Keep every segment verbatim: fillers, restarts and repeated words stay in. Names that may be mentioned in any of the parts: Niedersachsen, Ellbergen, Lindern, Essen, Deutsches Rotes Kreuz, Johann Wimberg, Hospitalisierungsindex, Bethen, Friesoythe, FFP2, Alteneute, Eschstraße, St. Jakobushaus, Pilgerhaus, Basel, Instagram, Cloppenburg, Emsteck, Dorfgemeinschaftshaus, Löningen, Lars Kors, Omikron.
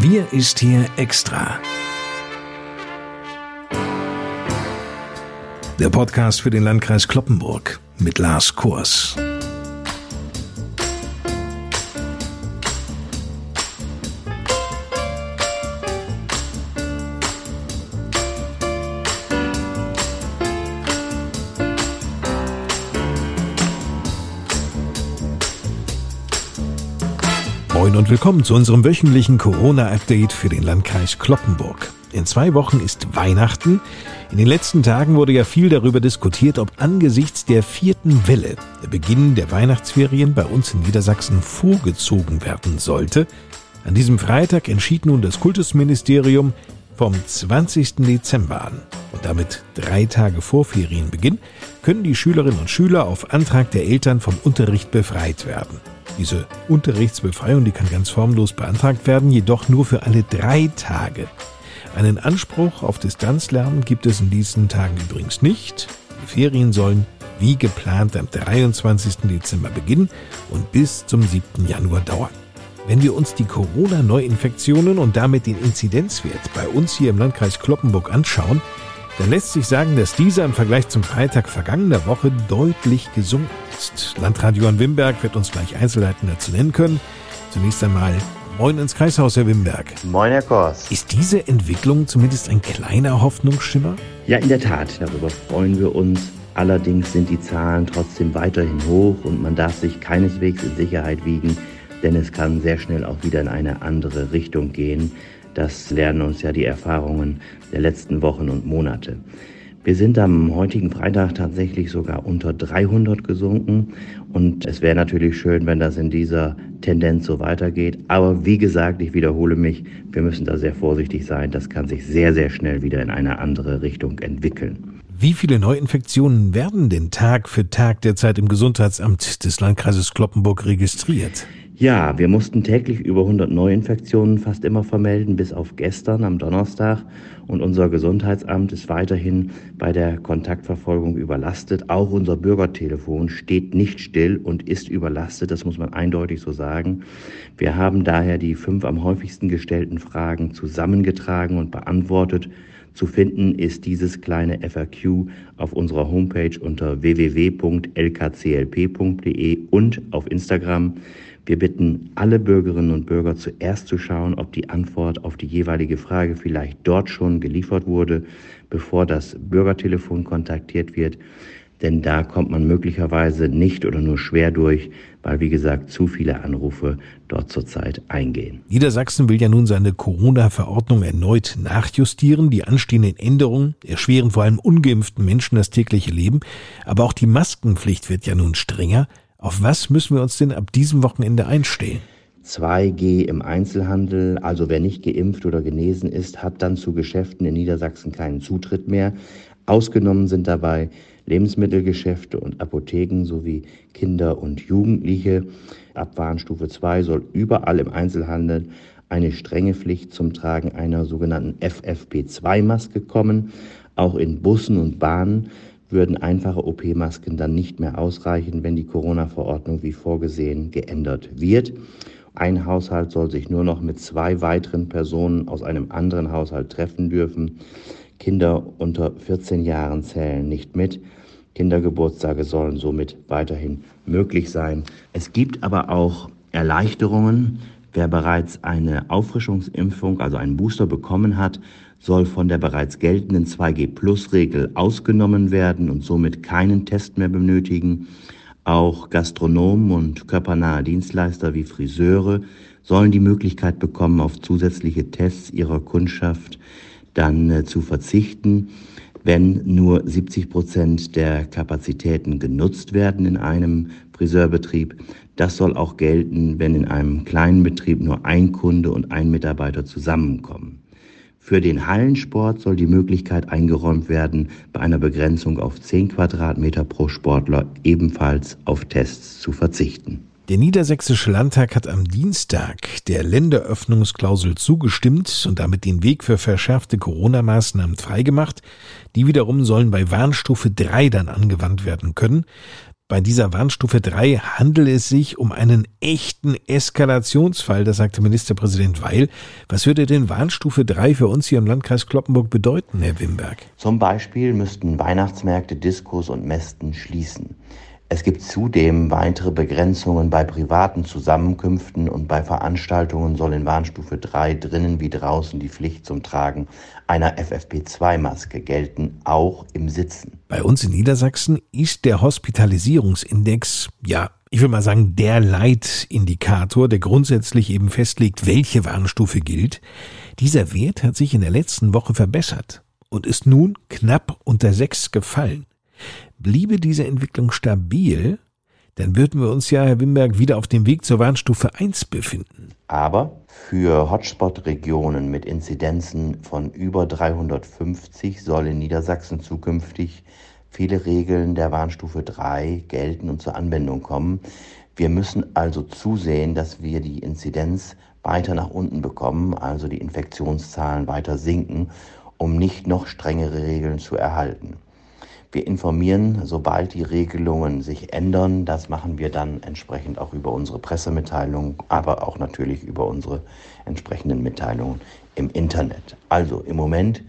Wir ist hier extra. Der Podcast für den Landkreis Cloppenburg mit Lars Kors. Moin und willkommen zu unserem wöchentlichen Corona-Update für den Landkreis Cloppenburg. In zwei Wochen ist Weihnachten. In den letzten Tagen wurde ja viel darüber diskutiert, ob angesichts der vierten Welle der Beginn der Weihnachtsferien bei uns in Niedersachsen vorgezogen werden sollte. An diesem Freitag entschied nun das Kultusministerium vom zwanzigsten Dezember an und damit drei Tage vor Ferienbeginn können die Schülerinnen und Schüler auf Antrag der Eltern vom Unterricht befreit werden. Diese Unterrichtsbefreiung, die kann ganz formlos beantragt werden, jedoch nur für alle drei Tage. Einen Anspruch auf Distanzlernen gibt es in diesen Tagen übrigens nicht. Die Ferien sollen wie geplant am dreiundzwanzigsten Dezember beginnen und bis zum siebten Januar dauern. Wenn wir uns die Corona-Neuinfektionen und damit den Inzidenzwert bei uns hier im Landkreis Cloppenburg anschauen, dann lässt sich sagen, dass dieser im Vergleich zum Freitag vergangener Woche deutlich gesunken ist. Landrat Johann Wimberg wird uns gleich Einzelheiten dazu nennen können. Zunächst einmal moin ins Kreishaus, Herr Wimberg. Moin, Herr Kors. Ist diese Entwicklung zumindest ein kleiner Hoffnungsschimmer? Ja, in der Tat. Darüber freuen wir uns. Allerdings sind die Zahlen trotzdem weiterhin hoch und man darf sich keineswegs in Sicherheit wiegen, denn es kann sehr schnell auch wieder in eine andere Richtung gehen. Das lernen uns ja die Erfahrungen der letzten Wochen und Monate. Wir sind am heutigen Freitag tatsächlich sogar unter dreihundert gesunken. Und es wäre natürlich schön, wenn das in dieser Tendenz so weitergeht. Aber wie gesagt, ich wiederhole mich, wir müssen da sehr vorsichtig sein. Das kann sich sehr, sehr schnell wieder in eine andere Richtung entwickeln. Wie viele Neuinfektionen werden denn Tag für Tag derzeit im Gesundheitsamt des Landkreises Cloppenburg registriert? Ja, wir mussten täglich über hundert Neuinfektionen fast immer vermelden, bis auf gestern am Donnerstag. Und unser Gesundheitsamt ist weiterhin bei der Kontaktverfolgung überlastet. Auch unser Bürgertelefon steht nicht still und ist überlastet, das muss man eindeutig so sagen. Wir haben daher die fünf am häufigsten gestellten Fragen zusammengetragen und beantwortet. Zu finden ist dieses kleine F A Q auf unserer Homepage unter w w w punkt l k c l p punkt d e und auf Instagram. Wir bitten alle Bürgerinnen und Bürger zuerst zu schauen, ob die Antwort auf die jeweilige Frage vielleicht dort schon geliefert wurde, bevor das Bürgertelefon kontaktiert wird. Denn da kommt man möglicherweise nicht oder nur schwer durch, weil, wie gesagt, zu viele Anrufe dort zurzeit eingehen. Niedersachsen will ja nun seine Corona-Verordnung erneut nachjustieren. Die anstehenden Änderungen erschweren vor allem ungeimpften Menschen das tägliche Leben. Aber auch die Maskenpflicht wird ja nun strenger. Auf was müssen wir uns denn ab diesem Wochenende einstellen? zwei G im Einzelhandel, also wer nicht geimpft oder genesen ist, hat dann zu Geschäften in Niedersachsen keinen Zutritt mehr. Ausgenommen sind dabei Lebensmittelgeschäfte und Apotheken sowie Kinder und Jugendliche. Ab Warnstufe zwei soll überall im Einzelhandel eine strenge Pflicht zum Tragen einer sogenannten F F P zwei Maske kommen. Auch in Bussen und Bahnen würden einfache O P Masken dann nicht mehr ausreichen, wenn die Corona-Verordnung wie vorgesehen geändert wird. Ein Haushalt soll sich nur noch mit zwei weiteren Personen aus einem anderen Haushalt treffen dürfen. Kinder unter vierzehn Jahren zählen nicht mit. Kindergeburtstage sollen somit weiterhin möglich sein. Es gibt aber auch Erleichterungen. Wer bereits eine Auffrischungsimpfung, also einen Booster bekommen hat, soll von der bereits geltenden zwei G Plus Regel ausgenommen werden und somit keinen Test mehr benötigen. Auch Gastronomen und körpernahe Dienstleister wie Friseure sollen die Möglichkeit bekommen, auf zusätzliche Tests ihrer Kundschaft dann zu verzichten, wenn nur siebzig Prozent der Kapazitäten genutzt werden in einem Friseurbetrieb. Das soll auch gelten, wenn in einem kleinen Betrieb nur ein Kunde und ein Mitarbeiter zusammenkommen. Für den Hallensport soll die Möglichkeit eingeräumt werden, bei einer Begrenzung auf zehn Quadratmeter pro Sportler ebenfalls auf Tests zu verzichten. Der Niedersächsische Landtag hat am Dienstag der Länderöffnungsklausel zugestimmt und damit den Weg für verschärfte Corona-Maßnahmen freigemacht. Die wiederum sollen bei Warnstufe drei dann angewandt werden können. Bei dieser Warnstufe drei handele es sich um einen echten Eskalationsfall, das sagte Ministerpräsident Weil. Was würde denn Warnstufe drei für uns hier im Landkreis Cloppenburg bedeuten, Herr Wimberg? Zum Beispiel müssten Weihnachtsmärkte, Diskos und Mästen schließen. Es gibt zudem weitere Begrenzungen bei privaten Zusammenkünften und bei Veranstaltungen soll in Warnstufe drei drinnen wie draußen die Pflicht zum Tragen einer F F P zwei Maske gelten, auch im Sitzen. Bei uns in Niedersachsen ist der Hospitalisierungsindex, ja, ich will mal sagen, der Leitindikator, der grundsätzlich eben festlegt, welche Warnstufe gilt. Dieser Wert hat sich in der letzten Woche verbessert und ist nun knapp unter sechs gefallen. Bliebe diese Entwicklung stabil, dann würden wir uns ja, Herr Wimberg, wieder auf dem Weg zur Warnstufe eins befinden. Aber für Hotspot-Regionen mit Inzidenzen von über dreihundertfünfzig soll in Niedersachsen zukünftig viele Regeln der Warnstufe drei gelten und zur Anwendung kommen. Wir müssen also zusehen, dass wir die Inzidenz weiter nach unten bekommen, also die Infektionszahlen weiter sinken, um nicht noch strengere Regeln zu erhalten. Wir informieren, sobald die Regelungen sich ändern. Das machen wir dann entsprechend auch über unsere Pressemitteilung, aber auch natürlich über unsere entsprechenden Mitteilungen im Internet. Also im Moment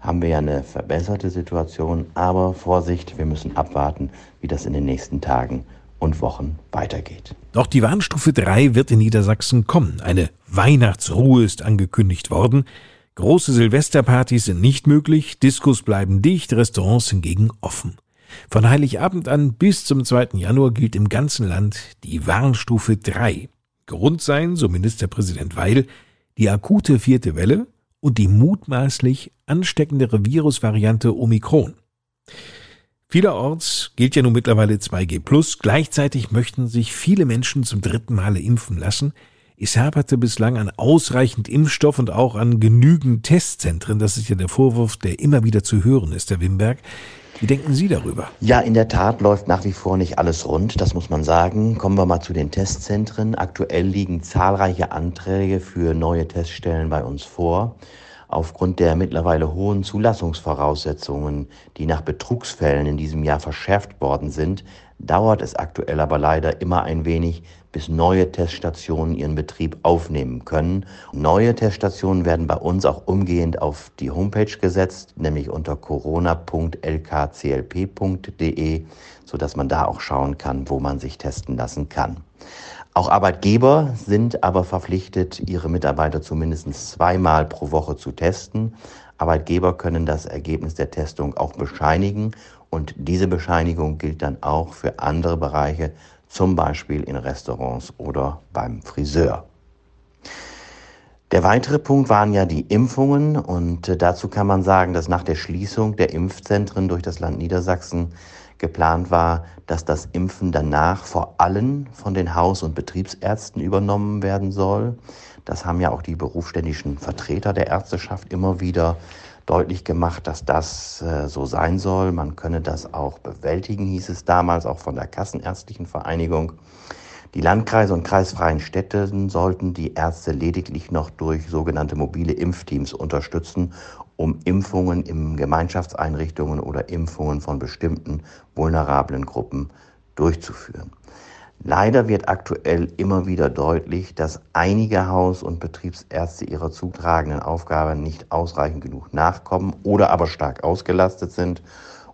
haben wir ja eine verbesserte Situation, aber Vorsicht, wir müssen abwarten, wie das in den nächsten Tagen und Wochen weitergeht. Doch die Warnstufe drei wird in Niedersachsen kommen. Eine Weihnachtsruhe ist angekündigt worden. Große Silvesterpartys sind nicht möglich, Diskos bleiben dicht, Restaurants hingegen offen. Von Heiligabend an bis zum zweiten Januar gilt im ganzen Land die Warnstufe drei. Grund seien, so Ministerpräsident Weil, die akute vierte Welle und die mutmaßlich ansteckendere Virusvariante Omikron. Vielerorts gilt ja nun mittlerweile zwei G plus, gleichzeitig möchten sich viele Menschen zum dritten Male impfen lassen. Es haperte bislang an ausreichend Impfstoff und auch an genügend Testzentren. Das ist ja der Vorwurf, der immer wieder zu hören ist, Herr Wimberg. Wie denken Sie darüber? Ja, in der Tat läuft nach wie vor nicht alles rund, das muss man sagen. Kommen wir mal zu den Testzentren. Aktuell liegen zahlreiche Anträge für neue Teststellen bei uns vor. Aufgrund der mittlerweile hohen Zulassungsvoraussetzungen, die nach Betrugsfällen in diesem Jahr verschärft worden sind, dauert es aktuell aber leider immer ein wenig, bis neue Teststationen ihren Betrieb aufnehmen können. Neue Teststationen werden bei uns auch umgehend auf die Homepage gesetzt, nämlich unter corona punkt l k c l p punkt d e, sodass man da auch schauen kann, wo man sich testen lassen kann. Auch Arbeitgeber sind aber verpflichtet, ihre Mitarbeiter zumindest zweimal pro Woche zu testen. Arbeitgeber können das Ergebnis der Testung auch bescheinigen und diese Bescheinigung gilt dann auch für andere Bereiche, zum Beispiel in Restaurants oder beim Friseur. Der weitere Punkt waren ja die Impfungen und dazu kann man sagen, dass nach der Schließung der Impfzentren durch das Land Niedersachsen geplant war, dass das Impfen danach vor allem von den Haus- und Betriebsärzten übernommen werden soll. Das haben ja auch die berufsständischen Vertreter der Ärzteschaft immer wieder deutlich gemacht, dass das äh, so sein soll. Man könne das auch bewältigen, hieß es damals, auch von der Kassenärztlichen Vereinigung. Die Landkreise und kreisfreien Städte sollten die Ärzte lediglich noch durch sogenannte mobile Impfteams unterstützen, um Impfungen in Gemeinschaftseinrichtungen oder Impfungen von bestimmten vulnerablen Gruppen durchzuführen. Leider wird aktuell immer wieder deutlich, dass einige Haus- und Betriebsärzte ihrer zutragenden Aufgabe nicht ausreichend genug nachkommen oder aber stark ausgelastet sind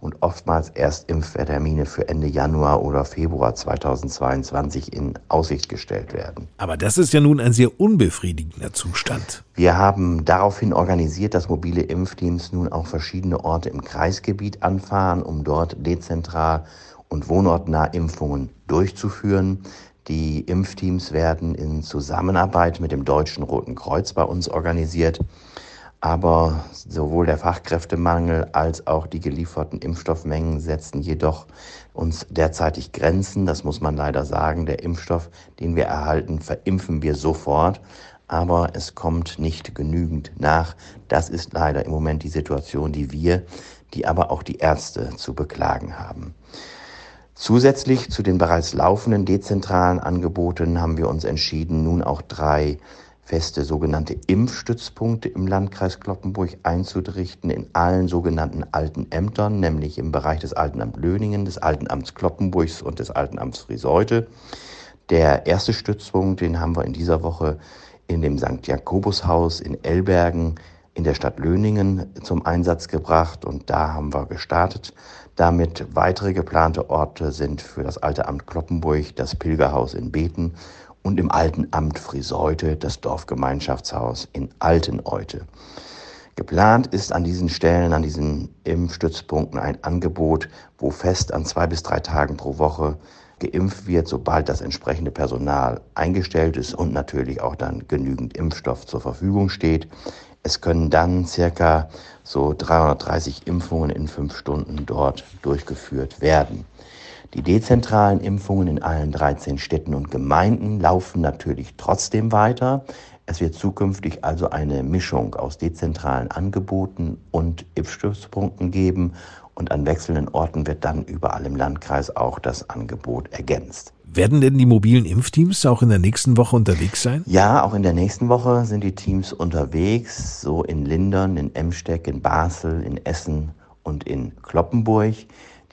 und oftmals erst Impftermine für Ende Januar oder Februar zweitausendzweiundzwanzig in Aussicht gestellt werden. Aber das ist ja nun ein sehr unbefriedigender Zustand. Wir haben daraufhin organisiert, dass mobile Impfteams nun auch verschiedene Orte im Kreisgebiet anfahren, um dort dezentral und wohnortnah Impfungen durchzuführen. Die Impfteams werden in Zusammenarbeit mit dem Deutschen Roten Kreuz bei uns organisiert. Aber sowohl der Fachkräftemangel als auch die gelieferten Impfstoffmengen setzen jedoch uns derzeitig Grenzen. Das muss man leider sagen. Der Impfstoff, den wir erhalten, verimpfen wir sofort. Aber es kommt nicht genügend nach. Das ist leider im Moment die Situation, die wir, die aber auch die Ärzte zu beklagen haben. Zusätzlich zu den bereits laufenden dezentralen Angeboten haben wir uns entschieden, nun auch drei feste sogenannte Impfstützpunkte im Landkreis Cloppenburg einzurichten in allen sogenannten alten Ämtern, nämlich im Bereich des Altenamts Löningen, des Altenamts Cloppenburgs und des Altenamts Friesoythe. Der erste Stützpunkt, den haben wir in dieser Woche in dem Sankt Jakobushaus in Ellbergen in der Stadt Löningen zum Einsatz gebracht und da haben wir gestartet. Damit weitere geplante Orte sind für das alte Amt Cloppenburg das Pilgerhaus in Bethen und im alten Amt Friesoythe das Dorfgemeinschaftshaus in Alteneute. Geplant ist an diesen Stellen, an diesen Impfstützpunkten ein Angebot, wo fest an zwei bis drei Tagen pro Woche geimpft wird, sobald das entsprechende Personal eingestellt ist und natürlich auch dann genügend Impfstoff zur Verfügung steht. Es können dann circa so dreihundertdreißig Impfungen in fünf Stunden dort durchgeführt werden. Die dezentralen Impfungen in allen dreizehn Städten und Gemeinden laufen natürlich trotzdem weiter. Es wird zukünftig also eine Mischung aus dezentralen Angeboten und Impfstützpunkten geben. Und an wechselnden Orten wird dann überall im Landkreis auch das Angebot ergänzt. Werden denn die mobilen Impfteams auch in der nächsten Woche unterwegs sein? Ja, auch in der nächsten Woche sind die Teams unterwegs, so in Lindern, in Emsteck, in Basel, in Essen und in Cloppenburg.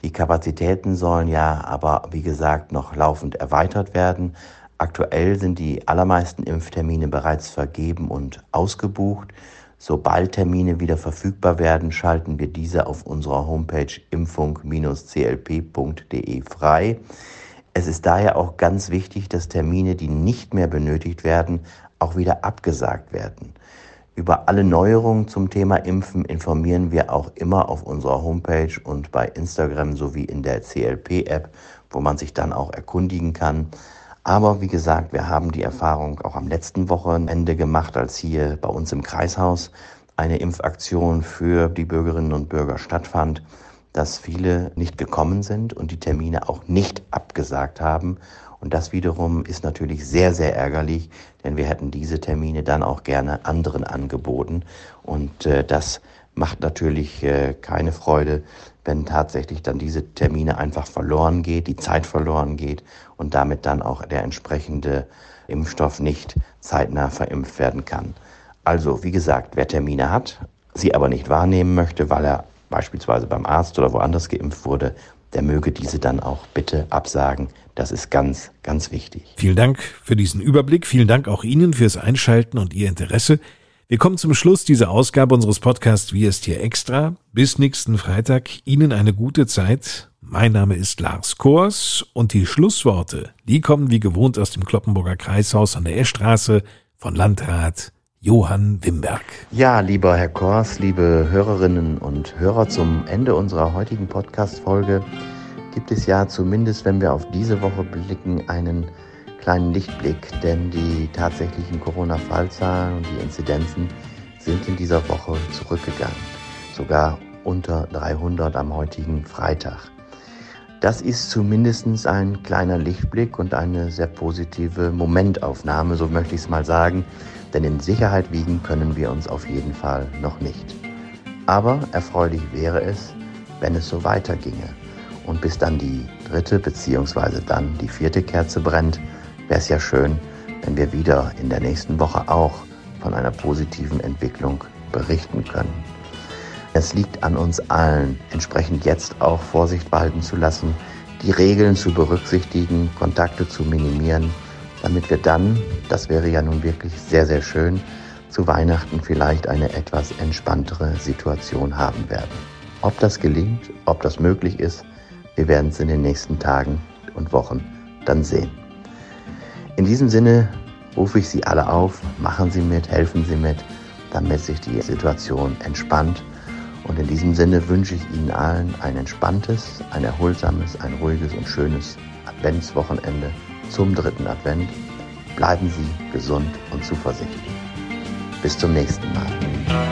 Die Kapazitäten sollen ja aber, wie gesagt, noch laufend erweitert werden. Aktuell sind die allermeisten Impftermine bereits vergeben und ausgebucht. Sobald Termine wieder verfügbar werden, schalten wir diese auf unserer Homepage impfung dash c l p punkt d e frei. Es ist daher auch ganz wichtig, dass Termine, die nicht mehr benötigt werden, auch wieder abgesagt werden. Über alle Neuerungen zum Thema Impfen informieren wir auch immer auf unserer Homepage und bei Instagram sowie in der C L P-App, wo man sich dann auch erkundigen kann. Aber wie gesagt, wir haben die Erfahrung auch am letzten Wochenende gemacht, als hier bei uns im Kreishaus eine Impfaktion für die Bürgerinnen und Bürger stattfand, dass viele nicht gekommen sind und die Termine auch nicht abgesagt haben. Und das wiederum ist natürlich sehr, sehr ärgerlich, denn wir hätten diese Termine dann auch gerne anderen angeboten. Und äh, das macht natürlich äh, keine Freude, wenn tatsächlich dann diese Termine einfach verloren geht, die Zeit verloren geht und damit dann auch der entsprechende Impfstoff nicht zeitnah verimpft werden kann. Also, wie gesagt, wer Termine hat, sie aber nicht wahrnehmen möchte, weil er beispielsweise beim Arzt oder woanders geimpft wurde, der möge diese dann auch bitte absagen. Das ist ganz, ganz wichtig. Vielen Dank für diesen Überblick. Vielen Dank auch Ihnen fürs Einschalten und Ihr Interesse. Wir kommen zum Schluss dieser Ausgabe unseres Podcasts Wir ist hier extra. Bis nächsten Freitag. Ihnen eine gute Zeit. Mein Name ist Lars Kors und die Schlussworte, die kommen wie gewohnt aus dem Cloppenburger Kreishaus an der Eschstraße von Landrat Johann Wimberg. Ja, lieber Herr Kors, liebe Hörerinnen und Hörer, zum Ende unserer heutigen Podcast-Folge gibt es ja zumindest, wenn wir auf diese Woche blicken, einen kleinen Lichtblick, denn die tatsächlichen Corona-Fallzahlen und die Inzidenzen sind in dieser Woche zurückgegangen, sogar unter dreihundert am heutigen Freitag. Das ist zumindest ein kleiner Lichtblick und eine sehr positive Momentaufnahme, so möchte ich es mal sagen, denn in Sicherheit wiegen können wir uns auf jeden Fall noch nicht. Aber erfreulich wäre es, wenn es so weiterginge und bis dann die dritte bzw. dann die vierte Kerze brennt, wäre es ja schön, wenn wir wieder in der nächsten Woche auch von einer positiven Entwicklung berichten können. Es liegt an uns allen, entsprechend jetzt auch Vorsicht walten zu lassen, die Regeln zu berücksichtigen, Kontakte zu minimieren, damit wir dann, das wäre ja nun wirklich sehr, sehr schön, zu Weihnachten vielleicht eine etwas entspanntere Situation haben werden. Ob das gelingt, ob das möglich ist, wir werden es in den nächsten Tagen und Wochen dann sehen. In diesem Sinne rufe ich Sie alle auf, machen Sie mit, helfen Sie mit, damit sich die Situation entspannt. Und in diesem Sinne wünsche ich Ihnen allen ein entspanntes, ein erholsames, ein ruhiges und schönes Adventswochenende zum dritten Advent. Bleiben Sie gesund und zuversichtlich. Bis zum nächsten Mal.